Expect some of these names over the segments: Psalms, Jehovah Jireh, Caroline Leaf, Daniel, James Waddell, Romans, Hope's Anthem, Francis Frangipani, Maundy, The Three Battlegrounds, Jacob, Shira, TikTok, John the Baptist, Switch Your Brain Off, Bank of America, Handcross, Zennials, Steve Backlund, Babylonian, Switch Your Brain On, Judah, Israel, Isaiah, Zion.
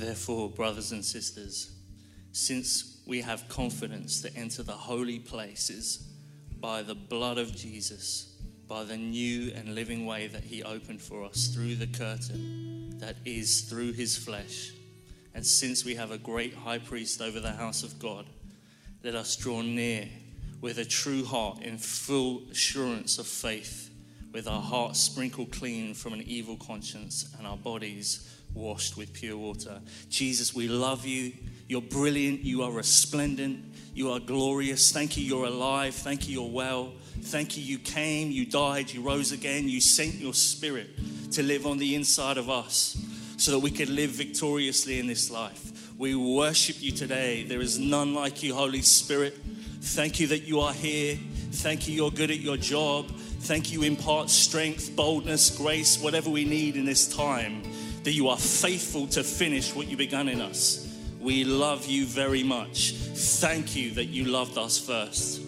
Therefore, brothers and sisters, since we have confidence to enter the holy places by the blood of Jesus, by the new and living way that he opened for us through the curtain, that is through his flesh, and since we have a great high priest over the house of God, let us draw near with a true heart in full assurance of faith, with our hearts sprinkled clean from an evil conscience and our bodies washed with pure water. Jesus, we love you. You're brilliant. You are resplendent. You are glorious. Thank you, you're alive. Thank you, you're well. Thank you, you came, you died, you rose again. You sent your spirit to live on the inside of us so that we could live victoriously in this life. We worship you today. There is none like you, Holy Spirit. Thank you that you are here. Thank you, you're good at your job. Thank you, impart strength, boldness, grace, whatever we need in this time, that you are faithful to finish what you began in us. We love you very much. Thank you that you loved us first.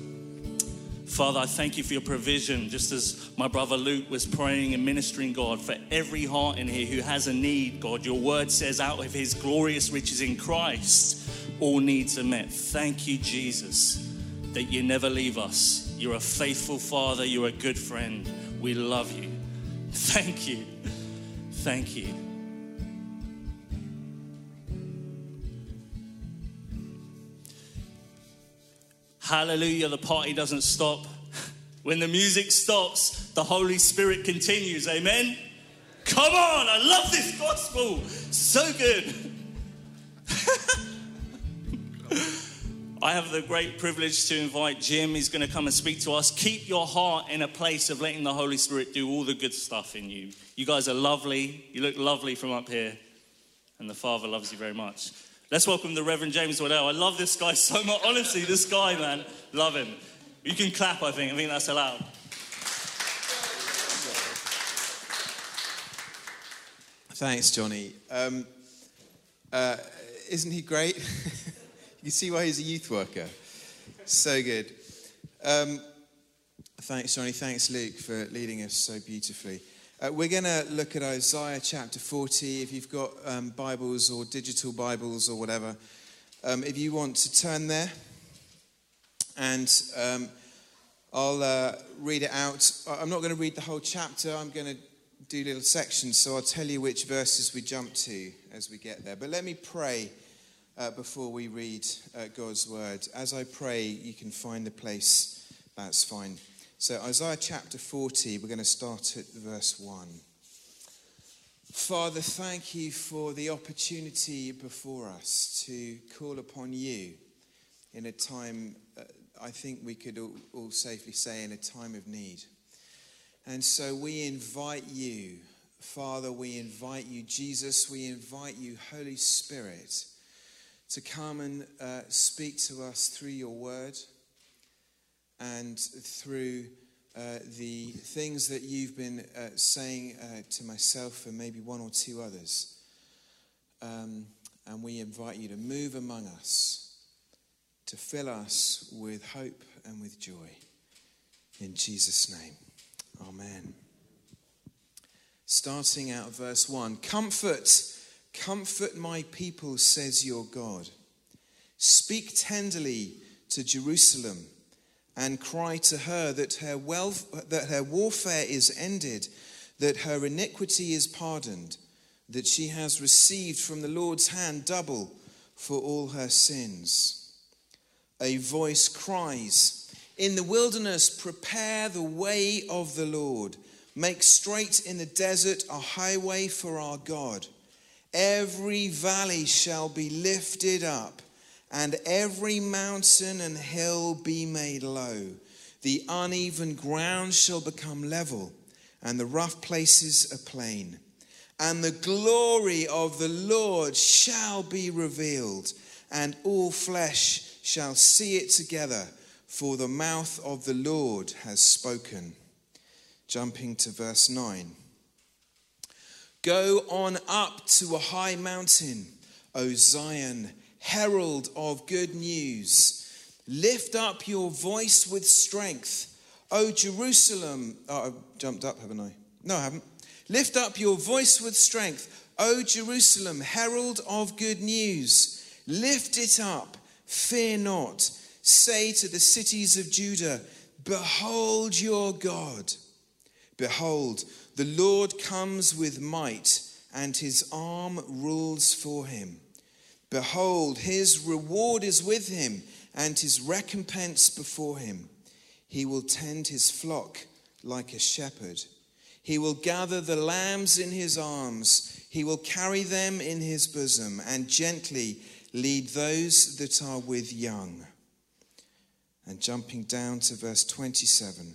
Father, I thank you for your provision, just as my brother Luke was praying and ministering, God, for every heart in here who has a need, God. Your word says out of his glorious riches in Christ, all needs are met. Thank you, Jesus, that you never leave us. You're a faithful Father. You're a good friend. We love you. Thank you. Thank you. Hallelujah, the party doesn't stop. When the music stops, the Holy Spirit continues. Amen? Come on, I love this gospel. So good. I have the great privilege to invite Jim. He's going to come and speak to us. Keep your heart in a place of letting the Holy Spirit do all the good stuff in you. You guys are lovely. You look lovely from up here. And the Father loves you very much. Let's welcome the Reverend James Waddell. I love this guy so much. Honestly, this guy, man, love him. You can clap, I think. I think that's allowed. Thanks, Johnny. Isn't he great? You see why he's a youth worker. So good. Thanks, Johnny. Thanks, Luke, for leading us so beautifully. We're going to look at Isaiah chapter 40. If you've got Bibles or digital Bibles or whatever, if you want to turn there, and I'll read it out. I'm not going to read the whole chapter. I'm going to do little sections, so I'll tell you which verses we jump to as we get there. But let me pray before we read God's word. As I pray, you can find the place. That's fine. So Isaiah chapter 40, we're going to start at verse 1. Father, thank you for the opportunity before us to call upon you in a time, I think we could all safely say, in a time of need. And so we invite you, Father, we invite you, Jesus, we invite you, Holy Spirit, to come and speak to us through your word, and through the things that you've been saying to myself and maybe one or two others. And we invite you to move among us, to fill us with hope and with joy. In Jesus' name, amen. Starting out at verse 1. Comfort my people, says your God. Speak tenderly to Jerusalem, and cry to her that her warfare is ended, that her iniquity is pardoned, that she has received from the Lord's hand double for all her sins. A voice cries, in the wilderness, prepare the way of the Lord. Make straight in the desert a highway for our God. Every valley shall be lifted up, and every mountain and hill be made low. The uneven ground shall become level, and the rough places a plain. And the glory of the Lord shall be revealed, and all flesh shall see it together, for the mouth of the Lord has spoken. Jumping to verse 9. Go on up to a high mountain, O Zion, herald of good news. Lift up your voice with strength, O Jerusalem. Oh, I've jumped up, haven't I? No, I haven't. Lift up your voice with strength, O Jerusalem, herald of good news, lift it up, fear not. Say to the cities of Judah, behold your God. Behold, the Lord comes with might, and his arm rules for him. Behold, his reward is with him, and his recompense before him. He will tend his flock like a shepherd. He will gather the lambs in his arms. He will carry them in his bosom, and gently lead those that are with young. And jumping down to verse 27.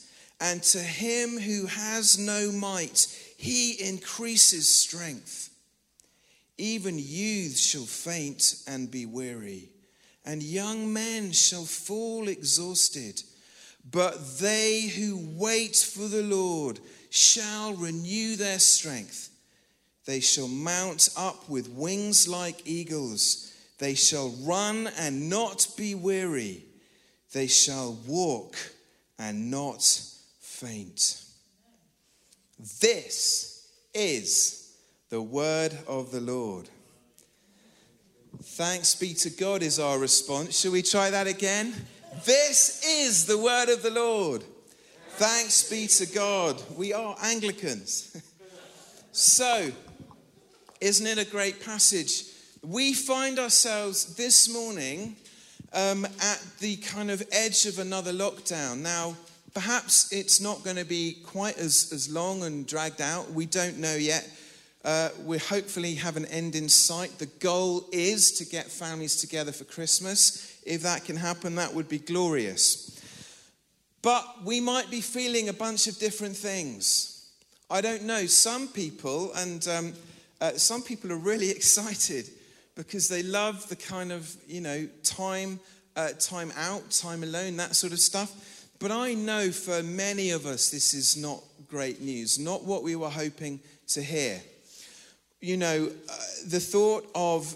and to him who has no might, he increases strength. Even youth shall faint and be weary, and young men shall fall exhausted. But they who wait for the Lord shall renew their strength. They shall mount up with wings like eagles. They shall run and not be weary. They shall walk and not faint. This is the word of the Lord. Thanks be to God is our response. Shall we try that again? This is the word of the Lord. Thanks be to God. We are Anglicans. So, isn't it a great passage? We find ourselves this morning at the kind of edge of another lockdown. Now, perhaps it's not going to be quite as long and dragged out. We don't know yet. We hopefully have an end in sight. The goal is to get families together for Christmas. If that can happen, that would be glorious. But we might be feeling a bunch of different things. I don't know. Some people, and some people are really excited because they love the kind of, time out, time alone, that sort of stuff. But I know for many of us, this is not great news, not what we were hoping to hear. The thought of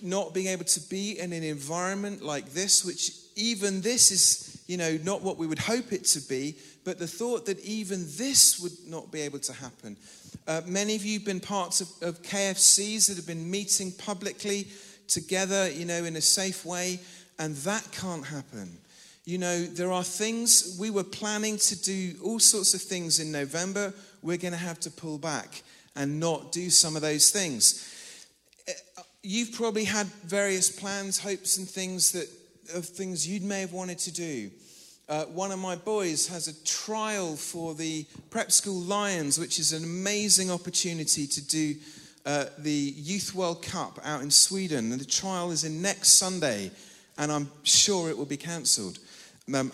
not being able to be in an environment like this, which even this is, not what we would hope it to be, but the thought that even this would not be able to happen. Many of you have been parts of KFCs that have been meeting publicly together, in a safe way, and that can't happen. There are things we were planning to do, all sorts of things in November. We're going to have to pull back and not do some of those things. You've probably had various plans, hopes and things of things you may have wanted to do. One of my boys has a trial for the Prep School Lions, which is an amazing opportunity to do the Youth World Cup out in Sweden. And the trial is in next Sunday, and I'm sure it will be cancelled,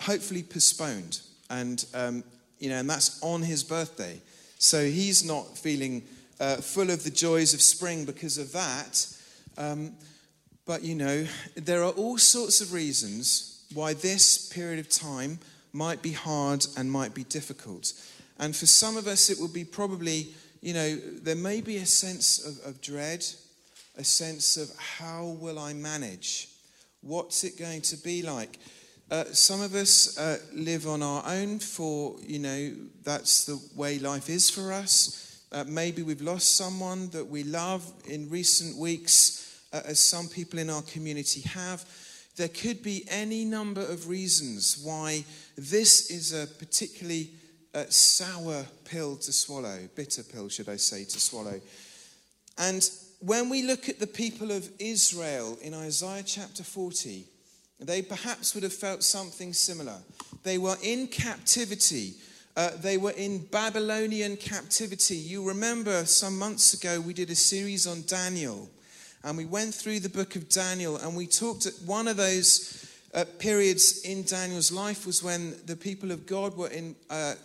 hopefully postponed. And, and that's on his birthday. So he's not feeling full of the joys of spring because of that. But, there are all sorts of reasons why this period of time might be hard and might be difficult. And for some of us, it will be probably, there may be a sense of dread, a sense of how will I manage? What's it going to be like? Some of us live on our own for, that's the way life is for us. Maybe we've lost someone that we love in recent weeks, as some people in our community have. There could be any number of reasons why this is a particularly sour pill to swallow, bitter pill, should I say, to swallow. And when we look at the people of Israel in Isaiah chapter 40, they perhaps would have felt something similar. They were in captivity. They were in Babylonian captivity. You remember some months ago we did a series on Daniel. And we went through the book of Daniel. And we talked at one of those periods in Daniel's life was when the people of God were in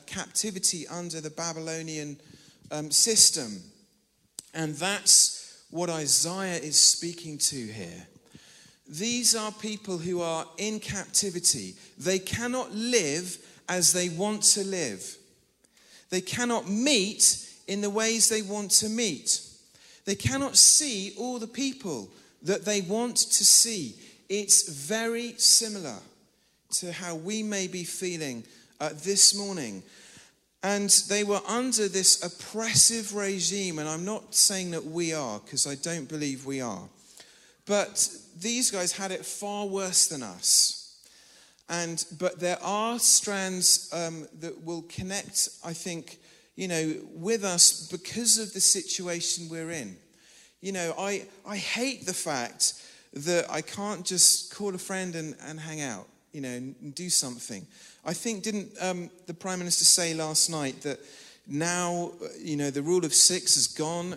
captivity under the Babylonian system. And that's what Isaiah is speaking to here. These are people who are in captivity. They cannot live as they want to live. They cannot meet in the ways they want to meet. They cannot see all the people that they want to see. It's very similar to how we may be feeling this morning. And they were under this oppressive regime. And I'm not saying that we are, because I don't believe we are. But these guys had it far worse than us. But there are strands that will connect, I think, with us because of the situation we're in. I hate the fact that I can't just call a friend and hang out, and do something. I think, didn't the Prime Minister say last night that now, the rule of 6 is gone.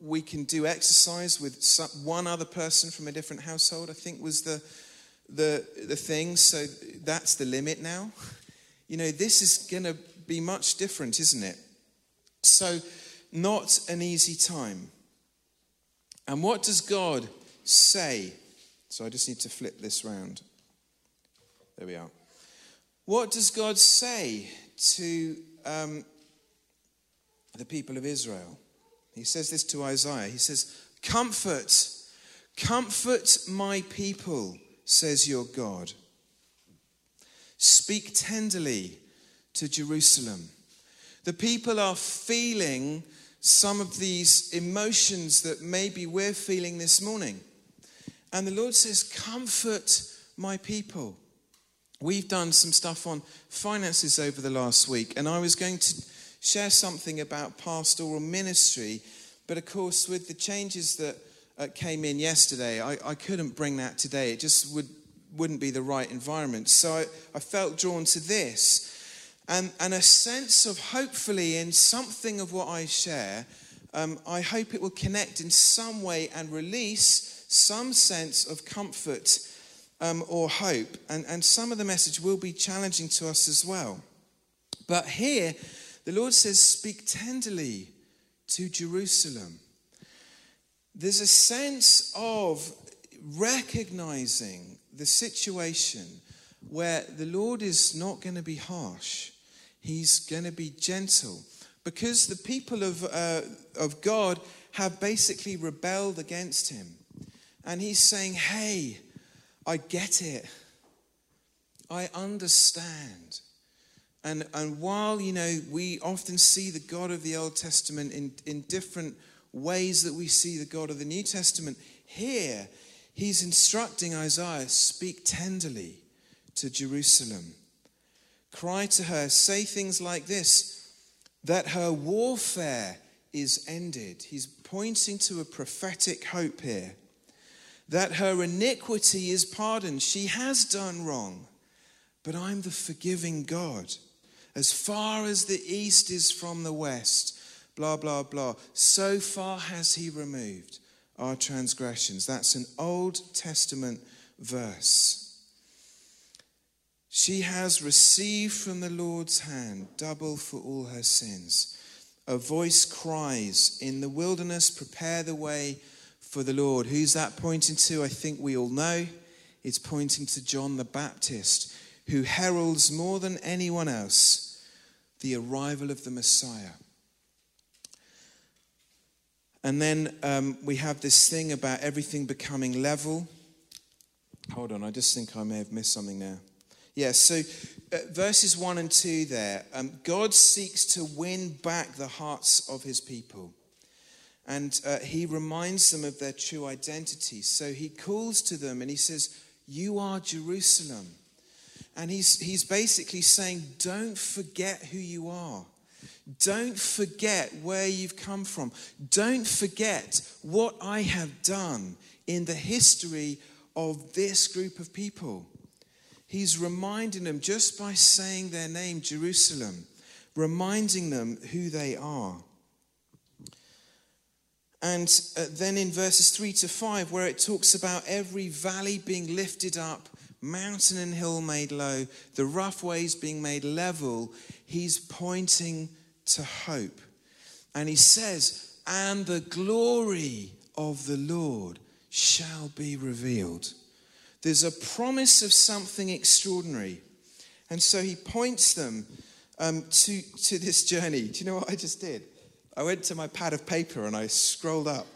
We can do exercise with one other person from a different household, I think was the thing. So that's the limit now. This is going to be much different, isn't it? So not an easy time. And what does God say? So I just need to flip this round. There we are. What does God say to the people of Israel? He says this to Isaiah. He says, comfort my people, says your God. Speak tenderly to Jerusalem. The people are feeling some of these emotions that maybe we're feeling this morning. And the Lord says, comfort my people. We've done some stuff on finances over the last week, and I was going to share something about pastoral ministry, but of course with the changes that came in yesterday, I couldn't bring that today. It just wouldn't be the right environment. So I felt drawn to this. And a sense of, hopefully, in something of what I share, I hope it will connect in some way and release some sense of comfort or hope. And some of the message will be challenging to us as well. But here, the Lord says, speak tenderly to Jerusalem. There's a sense of recognizing the situation where the Lord is not going to be harsh. He's going to be gentle. Because the people of God have basically rebelled against him. And he's saying, hey, I get it. I understand. And while, we often see the God of the Old Testament in different ways that we see the God of the New Testament, here he's instructing Isaiah, speak tenderly to Jerusalem. Cry to her, say things like this, that her warfare is ended. He's pointing to a prophetic hope here. That her iniquity is pardoned. She has done wrong, but I'm the forgiving God. As far as the east is from the west, blah, blah, blah. So far has he removed our transgressions. That's an Old Testament verse. She has received from the Lord's hand double for all her sins. A voice cries, in the wilderness, prepare the way for the Lord. Who's that pointing to? I think we all know. It's pointing to John the Baptist, who heralds more than anyone else the arrival of the Messiah. And then we have this thing about everything becoming level. Hold on, I just think I may have missed something there. Yeah, so verses 1 and 2 there. God seeks to win back the hearts of his people. And he reminds them of their true identity. So he calls to them and he says, you are Jerusalem. And he's basically saying, don't forget who you are. Don't forget where you've come from. Don't forget what I have done in the history of this group of people. He's reminding them just by saying their name, Jerusalem, reminding them who they are. And then in verses 3 to 5, where it talks about every valley being lifted up, mountain and hill made low, the rough ways being made level, he's pointing to hope. And he says, and the glory of the Lord shall be revealed. There's a promise of something extraordinary. And so he points them to this journey. Do you know what I just did? I went to my pad of paper and I scrolled up.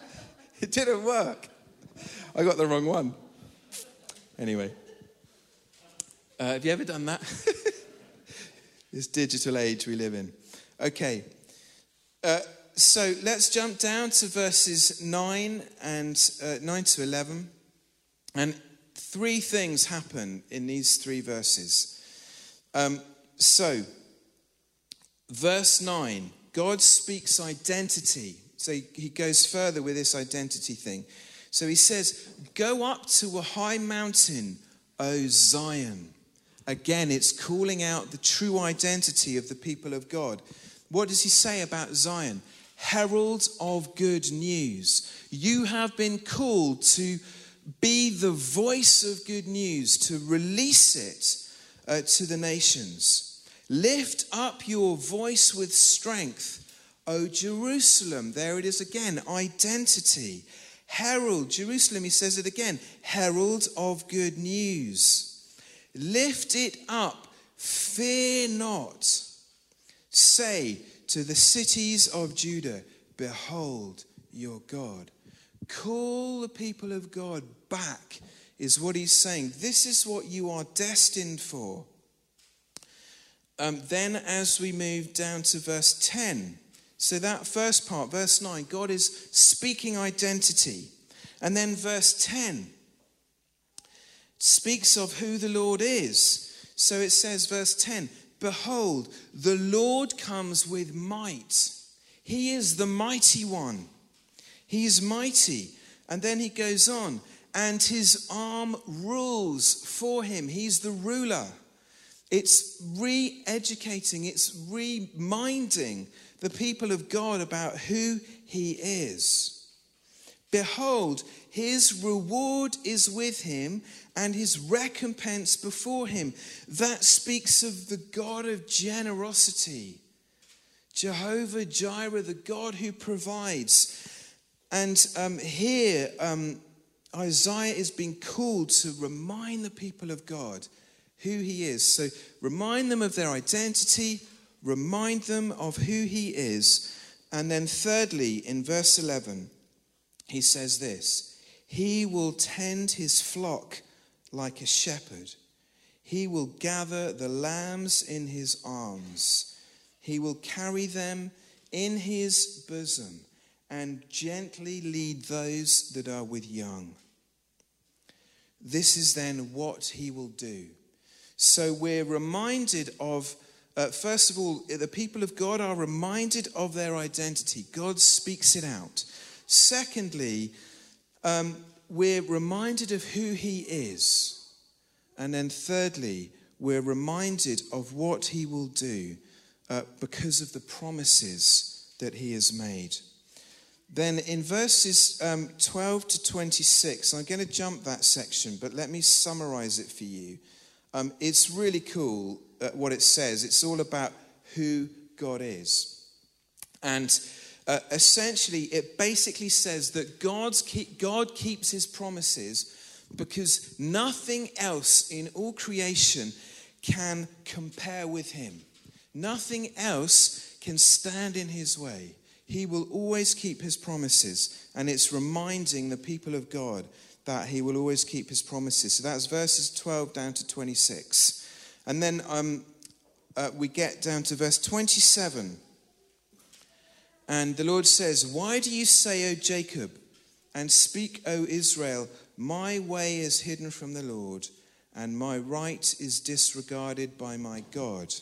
It didn't work. I got the wrong one. Anyway. Have you ever done that? This digital age we live in. Okay. So let's jump down to verses 9 and 9 to 11. And three things happen in these three verses. So, verse 9, God speaks identity. So he goes further with this identity thing. So he says, go up to a high mountain, O Zion. Again, it's calling out the true identity of the people of God. What does he say about Zion? Heralds of good news. You have been called to be the voice of good news, to release it to the nations. Lift up your voice with strength, O Jerusalem. There it is again, identity. Herald, Jerusalem, he says it again, herald of good news. Lift it up, fear not. Say to the cities of Judah, behold your God. Call the people of God back, is what he's saying. This is what you are destined for. Then as we move down to verse 10, so that first part, verse 9, God is speaking identity. And then verse 10 speaks of who the Lord is. So it says, verse 10, behold, the Lord comes with might. He is the mighty one. He is mighty. And then he goes on, and his arm rules for him. He's the ruler. It's re-educating, it's reminding the people of God about who he is. Behold, his reward is with him and his recompense before him. That speaks of the God of generosity. Jehovah Jireh, the God who provides. And here, Isaiah is being called to remind the people of God who he is. So remind them of their identity, remind them of who he is. And then thirdly, in verse 11, he says this, he will tend his flock like a shepherd. He will gather the lambs in his arms. He will carry them in his bosom and gently lead those that are with young. This is then what he will do. So we're reminded of, first of all, the people of God are reminded of their identity. God speaks it out. Secondly, we're reminded of who he is. And then thirdly, we're reminded of what he will do because of the promises that he has made. Then in verses 12 to 26, I'm going to jump that section, but let me summarize it for you. It's really cool what it says. It's all about who God is. And essentially, it basically says that God keeps his promises because nothing else in all creation can compare with him. Nothing else can stand in his way. He will always keep his promises. And it's reminding the people of God that he will always keep his promises. So that's verses 12 down to 26. And then we get down to verse 27. And the Lord says, why do you say, O Jacob, and speak, O Israel, my way is hidden from the Lord, and my right is disregarded by my God?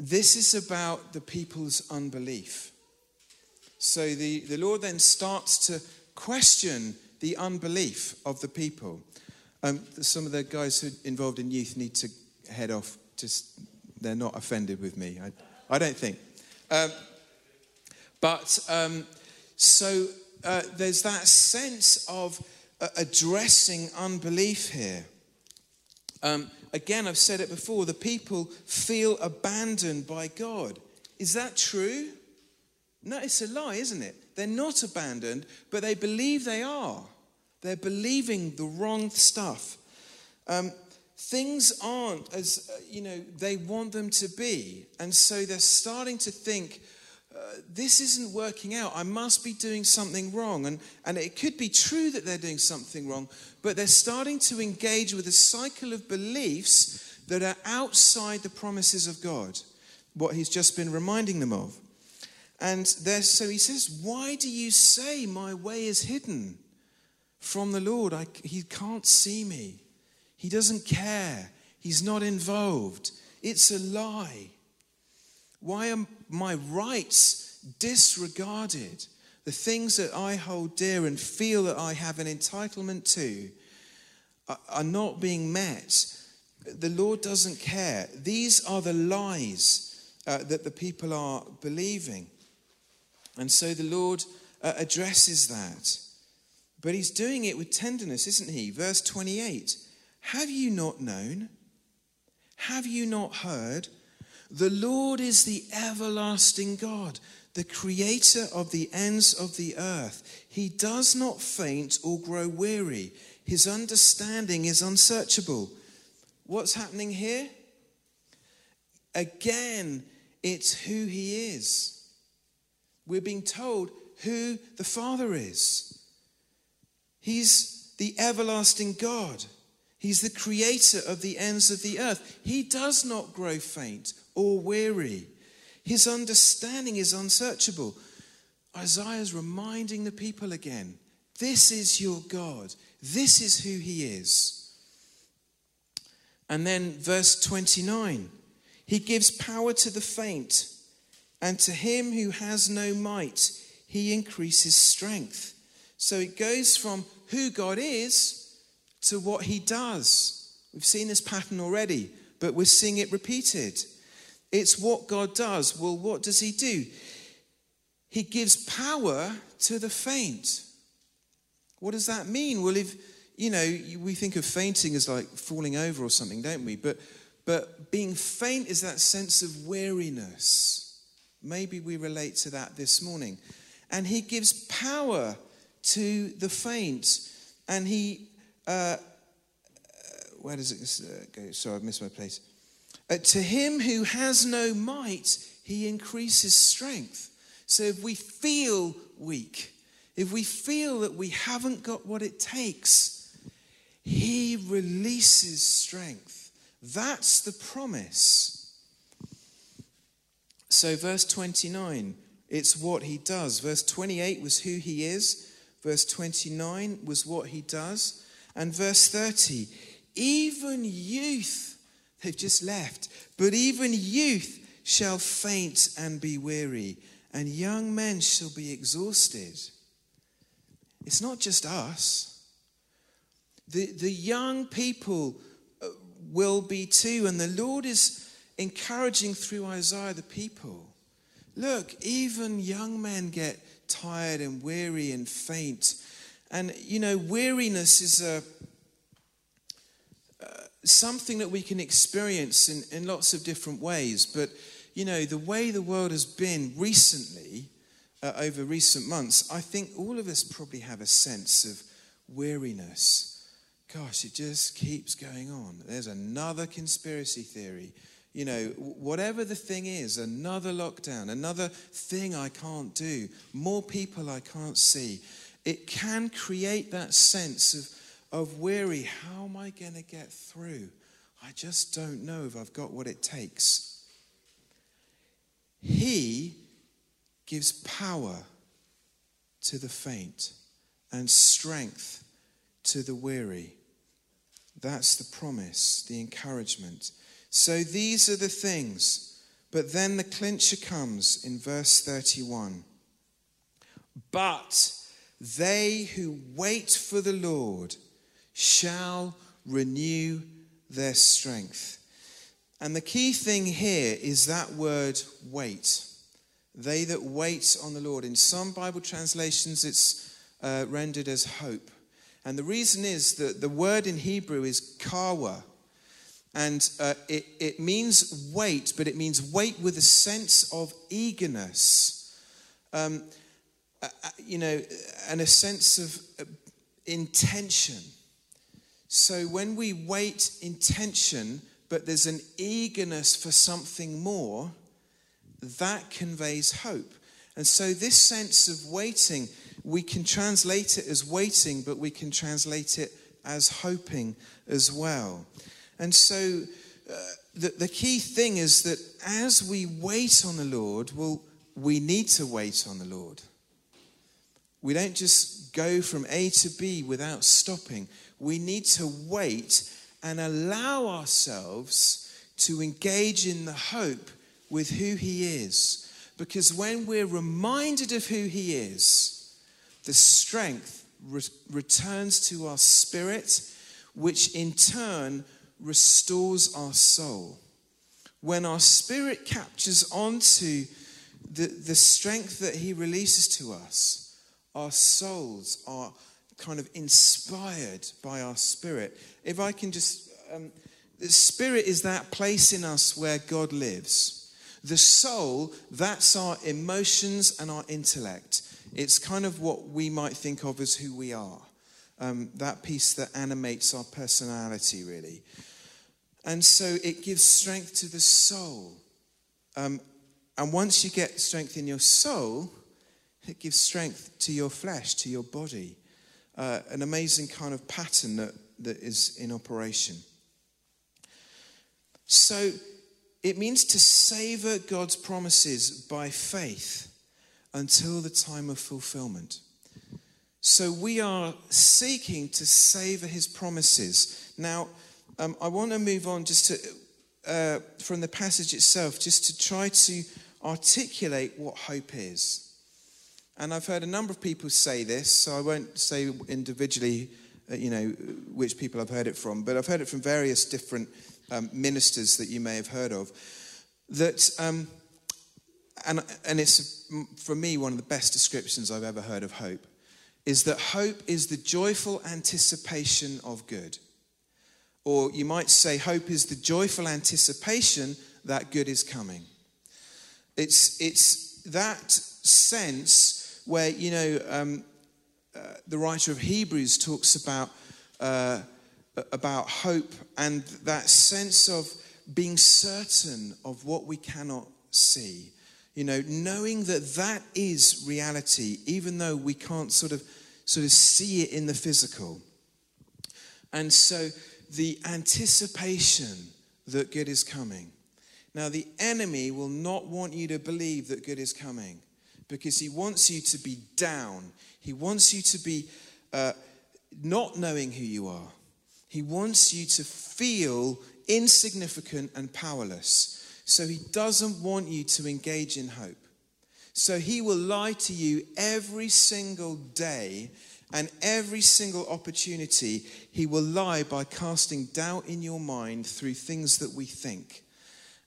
This is about the people's unbelief. So the Lord then starts to question the unbelief of the people. Some of the guys who are involved in youth need to head off. Just, they're not offended with me, I don't think. But there's that sense of addressing unbelief here. Again, I've said it before, the people feel abandoned by God. Is that true? No, it's a lie, isn't it? They're not abandoned, but they believe they are. They're believing the wrong stuff. Things aren't as, they want them to be. And so they're starting to think, this isn't working out. I must be doing something wrong. And it could be true that they're doing something wrong, but they're starting to engage with a cycle of beliefs that are outside the promises of God, what he's just been reminding them of. And so he says, why do you say my way is hidden from the Lord? He can't see me. He doesn't care. He's not involved. It's a lie. Why are my rights disregarded? The things that I hold dear and feel that I have an entitlement to are not being met. The Lord doesn't care. These are the lies that the people are believing. And so the Lord addresses that. But he's doing it with tenderness, isn't he? Verse 28. Have you not known? Have you not heard? The Lord is the everlasting God, the creator of the ends of the earth. He does not faint or grow weary. His understanding is unsearchable. What's happening here? Again, it's who he is. We're being told who the Father is. He's the everlasting God. He's the creator of the ends of the earth. He does not grow faint or weary. His understanding is unsearchable. Isaiah's reminding the people again, this is your God. This is who he is. And then verse 29, he gives power to the faint, and to him who has no might, he increases strength. So it goes from who God is to what he does. We've seen this pattern already, but we're seeing it repeated. It's what God does. Well, what does he do? He gives power to the faint. What does that mean? Well, we think of fainting as like falling over or something, don't we? But being faint is that sense of weariness. Maybe we relate to that this morning. And he gives power to the faint. And he, where does it go? Sorry, I've missed my place. To him who has no might, he increases strength. So if we feel weak, if we feel that we haven't got what it takes, he releases strength. That's the promise. So verse 29, it's what he does. Verse 28 was who he is. Verse 29 was what he does. And verse 30, even youth, they've just left. But even youth shall faint and be weary, and young men shall be exhausted. It's not just us. The young people will be too, and the Lord is encouraging through Isaiah the people. Look, even young men get tired and weary and faint. And, weariness is something that we can experience in lots of different ways, but the way the world has been recently, over recent months, I think all of us probably have a sense of weariness. Gosh, it just keeps going on. There's another conspiracy theory, whatever the thing is, another lockdown, another thing I can't do, more people I can't see. It can create that sense of weary. How am I going to get through? I just don't know if I've got what it takes. He gives power to the faint and strength to the weary. That's the promise, the encouragement. So these are the things. But then the clincher comes in verse 31. But they who wait for the Lord shall renew their strength. And the key thing here is that word wait. They that wait on the Lord. In some Bible translations, it's rendered as hope. And the reason is that the word in Hebrew is kawa. And it means wait, but it means wait with a sense of eagerness. you know, and a sense of intention. So when we wait intention, but there's an eagerness for something more, that conveys hope. And so this sense of waiting, we can translate it as waiting, but we can translate it as hoping as well. And so the key thing is that as we wait on the Lord, well, we need to wait on the Lord. We don't just go from A to B without stopping. We need to wait and allow ourselves to engage in the hope with who he is. Because when we're reminded of who he is, the strength returns to our spirit, which in turn restores our soul. When our spirit captures onto the strength that he releases to us, our souls are kind of inspired by our spirit. If I can just, the spirit is that place in us where God lives. The soul, that's our emotions and our intellect. It's kind of what we might think of as who we are. That piece that animates our personality, really. And so it gives strength to the soul. And once you get strength in your soul, it gives strength to your flesh, to your body. An amazing kind of pattern that is in operation. So it means to savor God's promises by faith until the time of fulfillment. So we are seeking to savor his promises. Now, I want to move on just to, from the passage itself, just to try to articulate what hope is. And I've heard a number of people say this, so I won't say individually, you know, which people I've heard it from, but I've heard it from various different ministers that you may have heard of. That, and it's, for me, one of the best descriptions I've ever heard of hope, is that hope is the joyful anticipation of good. Or you might say hope is the joyful anticipation that good is coming. It's that sense where, you know, the writer of Hebrews talks about hope and that sense of being certain of what we cannot see. You know, knowing that is reality, even though we can't sort of see it in the physical. And so the anticipation that good is coming. Now, the enemy will not want you to believe that good is coming, because he wants you to be down. He wants you to be not knowing who you are. He wants you to feel insignificant and powerless. So he doesn't want you to engage in hope. So he will lie to you every single day and every single opportunity. He will lie by casting doubt in your mind through things that we think.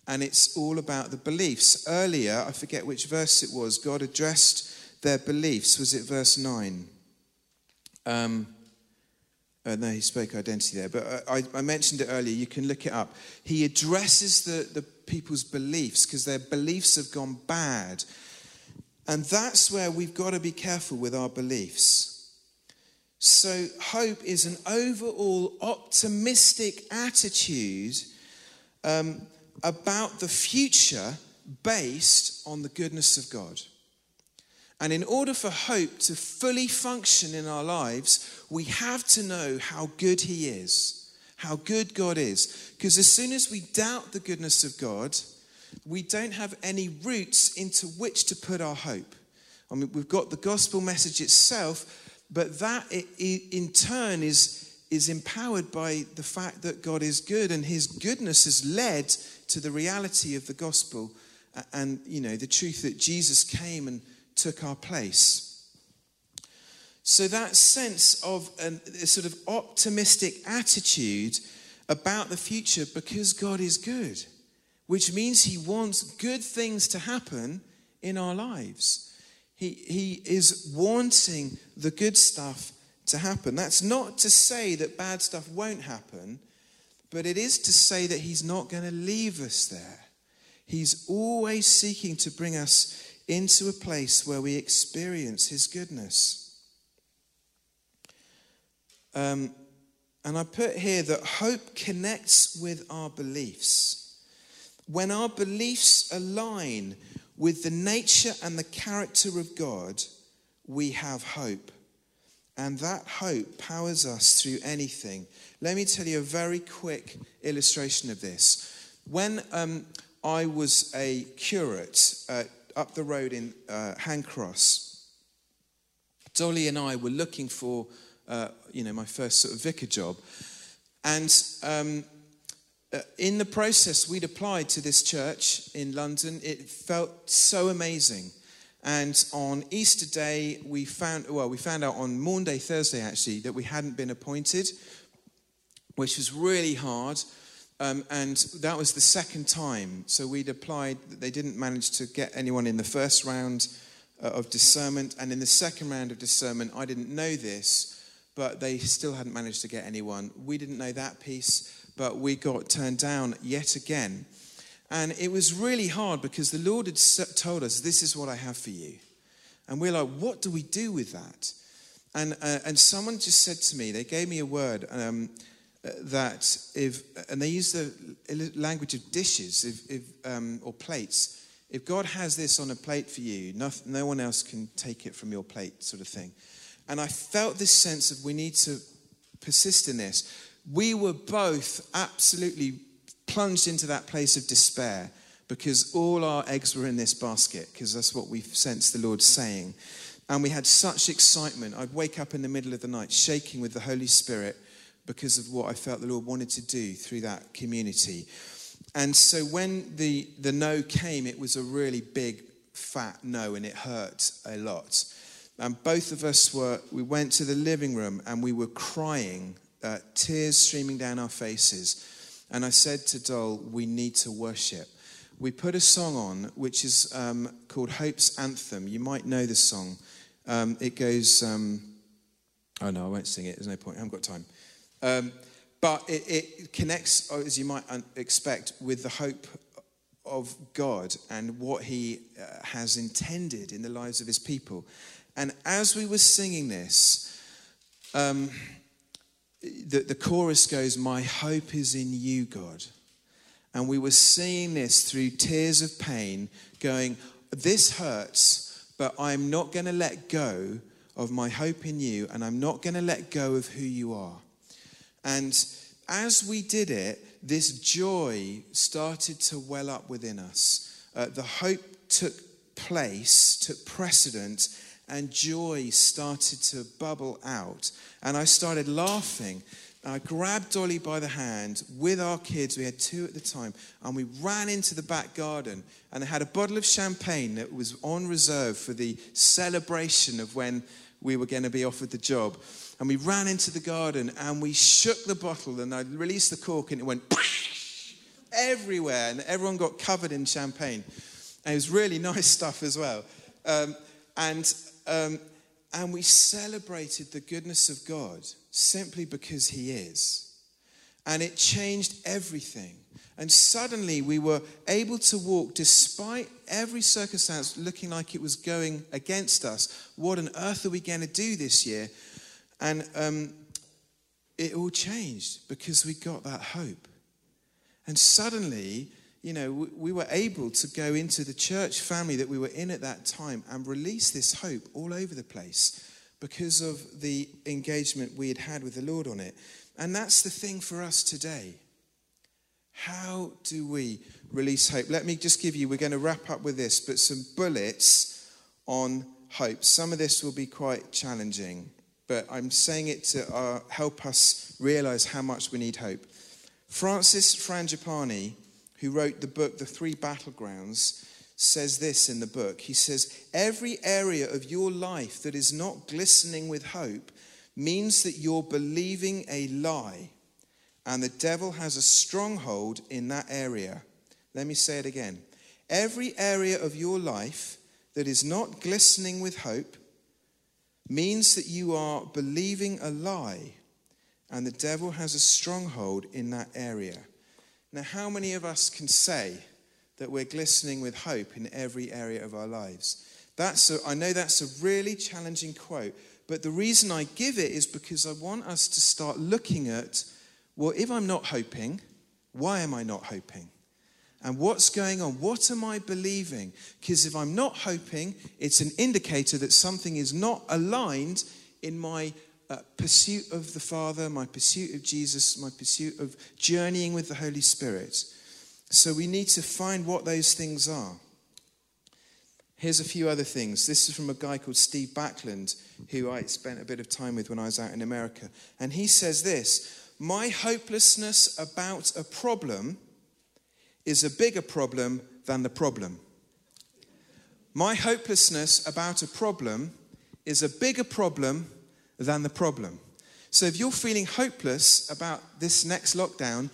And it's all about the beliefs. Earlier, I forget which verse it was, God addressed their beliefs. Was it verse 9? No, he spoke identity there. But I mentioned it earlier. You can look it up. He addresses the people's beliefs because their beliefs have gone bad. And that's where we've got to be careful with our beliefs. So hope is an overall optimistic attitude about the future based on the goodness of God. And in order for hope to fully function in our lives, we have to know how good he is, how good God is. Because as soon as we doubt the goodness of God, we don't have any roots into which to put our hope. I mean, we've got the gospel message itself, but that in turn is empowered by the fact that God is good, and his goodness has led to the reality of the gospel and, you know, the truth that Jesus came and took our place. So that sense of a sort of optimistic attitude about the future, because God is good, which means he wants good things to happen in our lives. He is wanting the good stuff to happen. That's not to say that bad stuff won't happen, but it is to say that he's not going to leave us there. He's always seeking to bring us into a place where we experience his goodness. And I put here that hope connects with our beliefs. When our beliefs align with the nature and the character of God, we have hope. And that hope powers us through anything. Let me tell you a very quick illustration of this. When I was a curate up the road in Handcross, Dolly and I were looking for, my first sort of vicar job. And in the process, we'd applied to this church in London. It felt so amazing. And on Easter Day, we found out on Maundy, Thursday actually, that we hadn't been appointed, which was really hard. And that was the second time. So we'd applied. They didn't manage to get anyone in the first round of discernment. And in the second round of discernment, I didn't know this, but they still hadn't managed to get anyone. We didn't know that piece, but we got turned down yet again. And it was really hard because the Lord had told us, this is what I have for you. And we're like, what do we do with that? And someone just said to me, they gave me a word that if, and they used the language of dishes or plates. If God has this on a plate for you, no one else can take it from your plate, sort of thing. And I felt this sense of we need to persist in this. We were both absolutely plunged into that place of despair because all our eggs were in this basket, because that's what we sensed the Lord saying. And we had such excitement. I'd wake up in the middle of the night shaking with the Holy Spirit because of what I felt the Lord wanted to do through that community. And so when the no came, it was a really big, fat no, and it hurt a lot. And both of us we went to the living room and we were crying, tears streaming down our faces. And I said to Dol, we need to worship. We put a song on, which is called Hope's Anthem. You might know the song. It goes, oh no, I won't sing it. There's no point. I haven't got time. But it connects, as you might expect, with the hope of God and what he has intended in the lives of his people. And as we were singing this, the chorus goes, my hope is in you, God. And we were seeing this through tears of pain, going, this hurts, but I'm not going to let go of my hope in you, and I'm not going to let go of who you are. And as we did it, this joy started to well up within us. The hope took precedence, and joy started to bubble out. And I started laughing. I grabbed Dolly by the hand with our kids. We had two at the time. And we ran into the back garden. And they had a bottle of champagne that was on reserve for the celebration of when we were going to be offered the job. And we ran into the garden and we shook the bottle. And I released the cork and it went everywhere. And everyone got covered in champagne. And it was really nice stuff as well. And we celebrated the goodness of God simply because he is. And it changed everything. And suddenly we were able to walk despite every circumstance looking like it was going against us. What on earth are we going to do this year? And it all changed because we got that hope. And suddenly, you know, we were able to go into the church family that we were in at that time and release this hope all over the place because of the engagement we had had with the Lord on it. And that's the thing for us today. How do we release hope? Let me just give you, we're going to wrap up with this, but some bullets on hope. Some of this will be quite challenging, but I'm saying it to help us realize how much we need hope. Francis Frangipani, who wrote the book, The Three Battlegrounds, says this in the book. He says, every area of your life that is not glistening with hope means that you're believing a lie, and the devil has a stronghold in that area. Let me say it again. Every area of your life that is not glistening with hope means that you are believing a lie, and the devil has a stronghold in that area. Now, how many of us can say that we're glistening with hope in every area of our lives. I know that's a really challenging quote, but the reason I give it is because I want us to start looking at, well, if I'm not hoping, why am I not hoping? And what's going on? What am I believing? Because if I'm not hoping, it's an indicator that something is not aligned in my pursuit of the Father, my pursuit of Jesus, my pursuit of journeying with the Holy Spirit. So we need to find what those things are. Here's a few other things. This is from a guy called Steve Backlund, who I spent a bit of time with when I was out in America. And he says this: my hopelessness about a problem is a bigger problem than the problem. My hopelessness about a problem is a bigger problem than the problem. So if you're feeling hopeless about this next lockdown,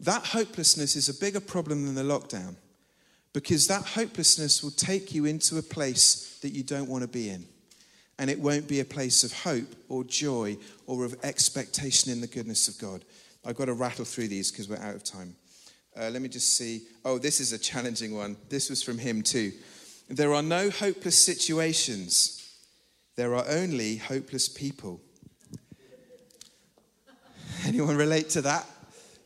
that hopelessness is a bigger problem than the lockdown, because that hopelessness will take you into a place that you don't want to be in, and it won't be a place of hope or joy or of expectation in the goodness of God. I've got to rattle through these because we're out of time. Let me just see. Oh, this is a challenging one. This was from him too. There are no hopeless situations. There are only hopeless people. Anyone relate to that?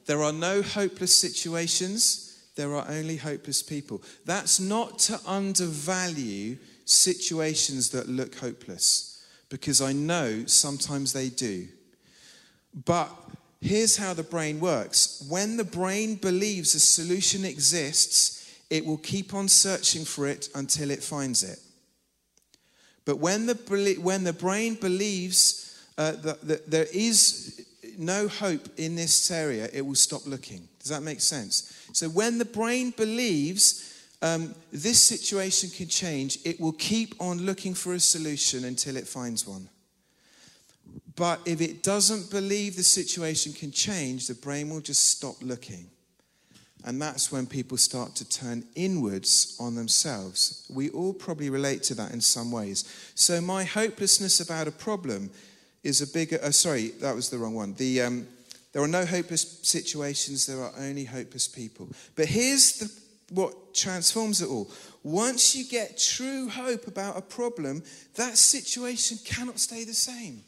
There are no hopeless situations. There are only hopeless people. That's not to undervalue situations that look hopeless, because I know sometimes they do. But here's how the brain works. When the brain believes a solution exists, it will keep on searching for it until it finds it. But when the brain believes that there is no hope in this area, it will stop looking. Does that make sense? So when the brain believes this situation can change, it will keep on looking for a solution until it finds one. But if it doesn't believe the situation can change, the brain will just stop looking. And that's when people start to turn inwards on themselves. We all probably relate to that in some ways. So my hopelessness about a problem is a bigger... sorry, that was the wrong one. There are no hopeless situations. There are only hopeless people. But here's what transforms it all. Once you get true hope about a problem, that situation cannot stay the same.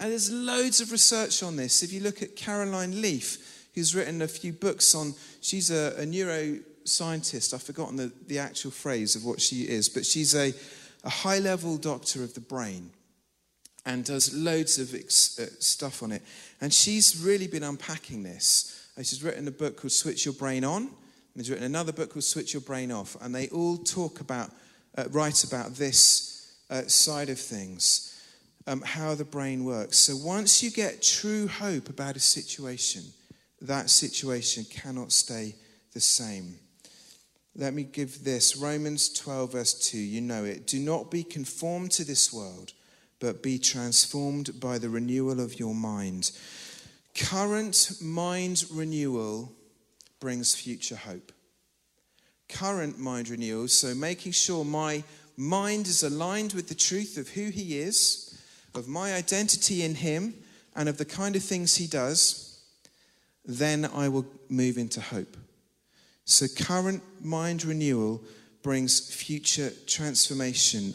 And there's loads of research on this. If you look at Caroline Leaf, who's written a few books on, she's a neuroscientist. I've forgotten the actual phrase of what she is, but she's a high-level doctor of the brain and does loads of stuff on it. And she's really been unpacking this. And she's written a book called Switch Your Brain On, and she's written another book called Switch Your Brain Off. And they all write about this side of things. How the brain works. So once you get true hope about a situation, that situation cannot stay the same. Let me give this. Romans 12 verse 2, you know it. Do not be conformed to this world, but be transformed by the renewal of your mind. Current mind renewal brings future hope. Current mind renewal, so making sure my mind is aligned with the truth of who he is, of my identity in him, and of the kind of things he does, then I will move into hope. So current mind renewal brings future transformation,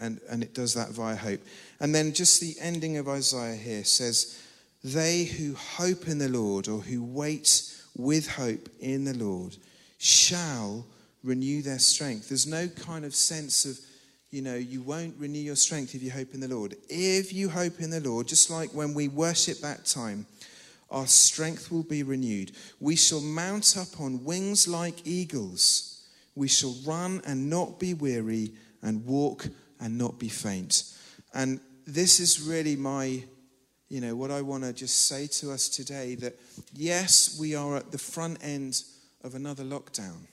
and it does that via hope. And then just the ending of Isaiah here says, they who hope in the Lord, or who wait with hope in the Lord, shall renew their strength. There's no kind of sense of, you won't renew your strength if you hope in the Lord. If you hope in the Lord, just like when we worship that time, our strength will be renewed. We shall mount up on wings like eagles. We shall run and not be weary, and walk and not be faint. And this is really my, what I want to just say to us today, that yes, we are at the front end of another lockdown.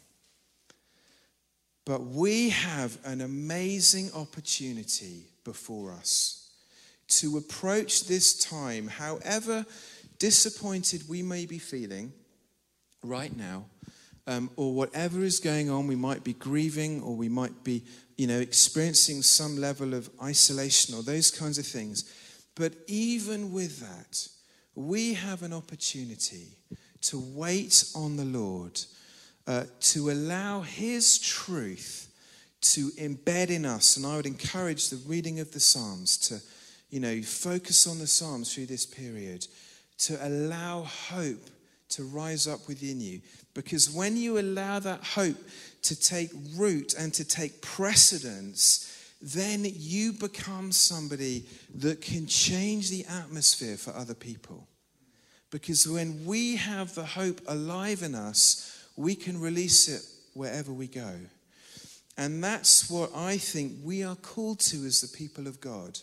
But we have an amazing opportunity before us to approach this time, however disappointed we may be feeling right now, or whatever is going on. We might be grieving, or we might be, experiencing some level of isolation or those kinds of things. But even with that, we have an opportunity to wait on the Lord to allow his truth to embed in us. And I would encourage the reading of the Psalms to, you know, focus on the Psalms through this period, to allow hope to rise up within you. Because when you allow that hope to take root and to take precedence, then you become somebody that can change the atmosphere for other people. Because when we have the hope alive in us, we can release it wherever we go. And that's what I think we are called to as the people of God.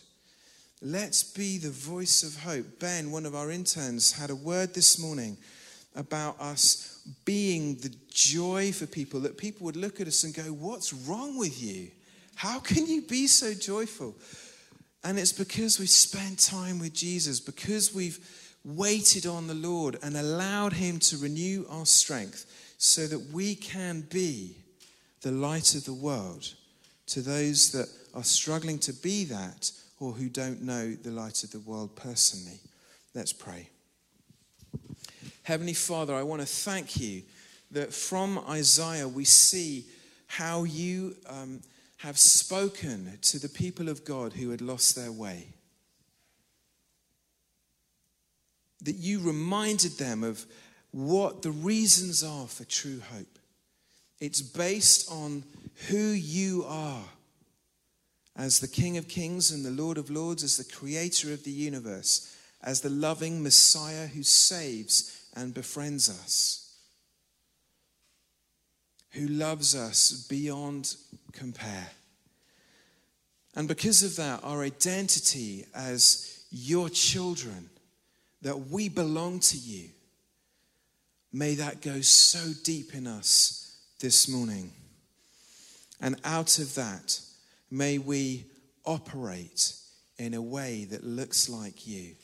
Let's be the voice of hope. Ben, one of our interns, had a word this morning about us being the joy for people, that people would look at us and go, "What's wrong with you? How can you be so joyful?" And it's because we've spent time with Jesus, because we've waited on the Lord and allowed him to renew our strength so that we can be the light of the world to those that are struggling to be that, or who don't know the light of the world personally. Let's pray. Heavenly Father, I want to thank you that from Isaiah we see how you have spoken to the people of God who had lost their way. That you reminded them of what the reasons are for true hope. It's based on who you are as the King of Kings and the Lord of Lords, as the creator of the universe, as the loving Messiah who saves and befriends us, who loves us beyond compare. And because of that, our identity as your children, that we belong to you, may that go so deep in us this morning. And out of that, may we operate in a way that looks like you.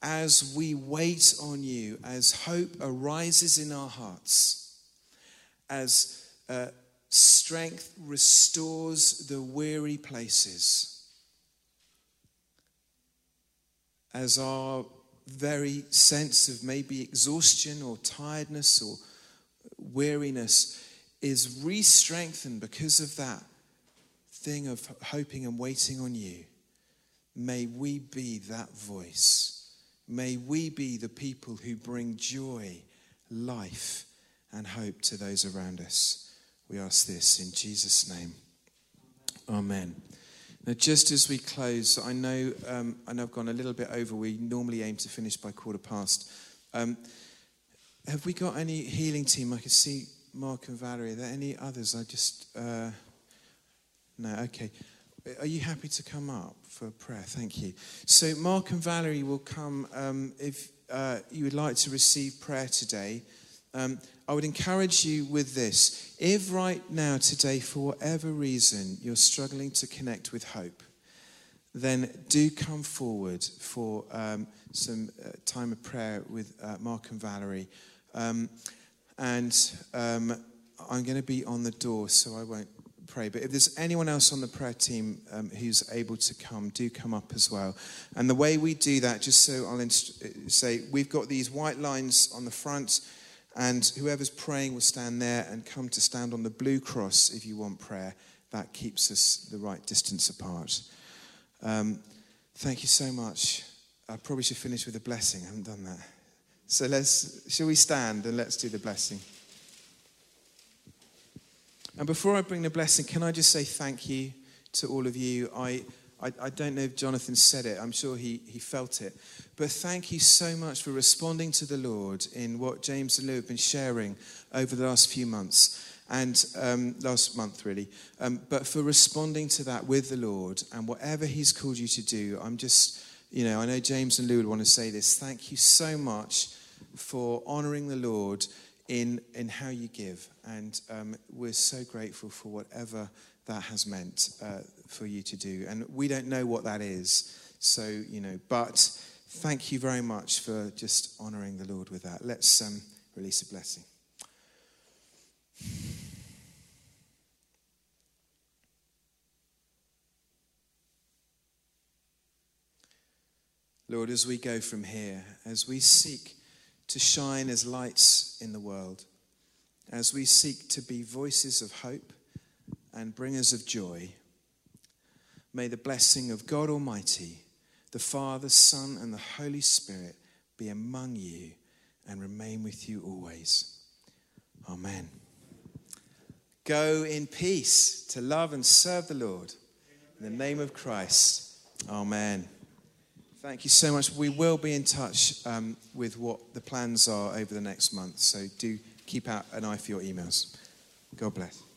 As we wait on you, as hope arises in our hearts, as strength restores the weary places, as our very sense of maybe exhaustion or tiredness or weariness is re-strengthened because of that thing of hoping and waiting on you, may we be that voice. May we be the people who bring joy, life, and hope to those around us. We ask this in Jesus' name. Amen. Now, just as we close, I know I've gone a little bit over. We normally aim to finish by quarter past. Have we got any healing team? I can see Mark and Valerie. Are there any others? No, okay. Are you happy to come up for prayer? Thank you. So Mark and Valerie will come if you would like to receive prayer today. I would encourage you with this. If right now today, for whatever reason, you're struggling to connect with hope, then do come forward for some time of prayer with Mark and Valerie. I'm going to be on the door, so I won't pray. But if there's anyone else on the prayer team who's able to come, do come up as well. And the way we do that, just so I'll say, we've got these white lines on the front, and whoever's praying will stand there and come to stand on the blue cross if you want prayer. That keeps us the right distance apart. Thank you so much. I probably should finish with a blessing. I haven't done that. So shall we stand and let's do the blessing? And before I bring the blessing, can I just say thank you to all of you. I don't know if Jonathan said it. I'm sure he felt it. But thank you so much for responding to the Lord in what James and Lou have been sharing over the last few months. And last month, really. But for responding to that with the Lord and whatever he's called you to do. I know James and Lou would want to say this. Thank you so much for honouring the Lord in how you give, and we're so grateful for whatever that has meant for you to do. And we don't know what that is, so but thank you very much for just honouring the Lord with that. Let's release a blessing. Lord, as we go from here, as we seek to shine as lights in the world, as we seek to be voices of hope and bringers of joy. May the blessing of God Almighty, the Father, Son, and the Holy Spirit be among you and remain with you always. Amen. Go in peace to love and serve the Lord. In the name of Christ. Amen. Thank you so much. We will be in touch with what the plans are over the next month. So do keep an eye for your emails. God bless.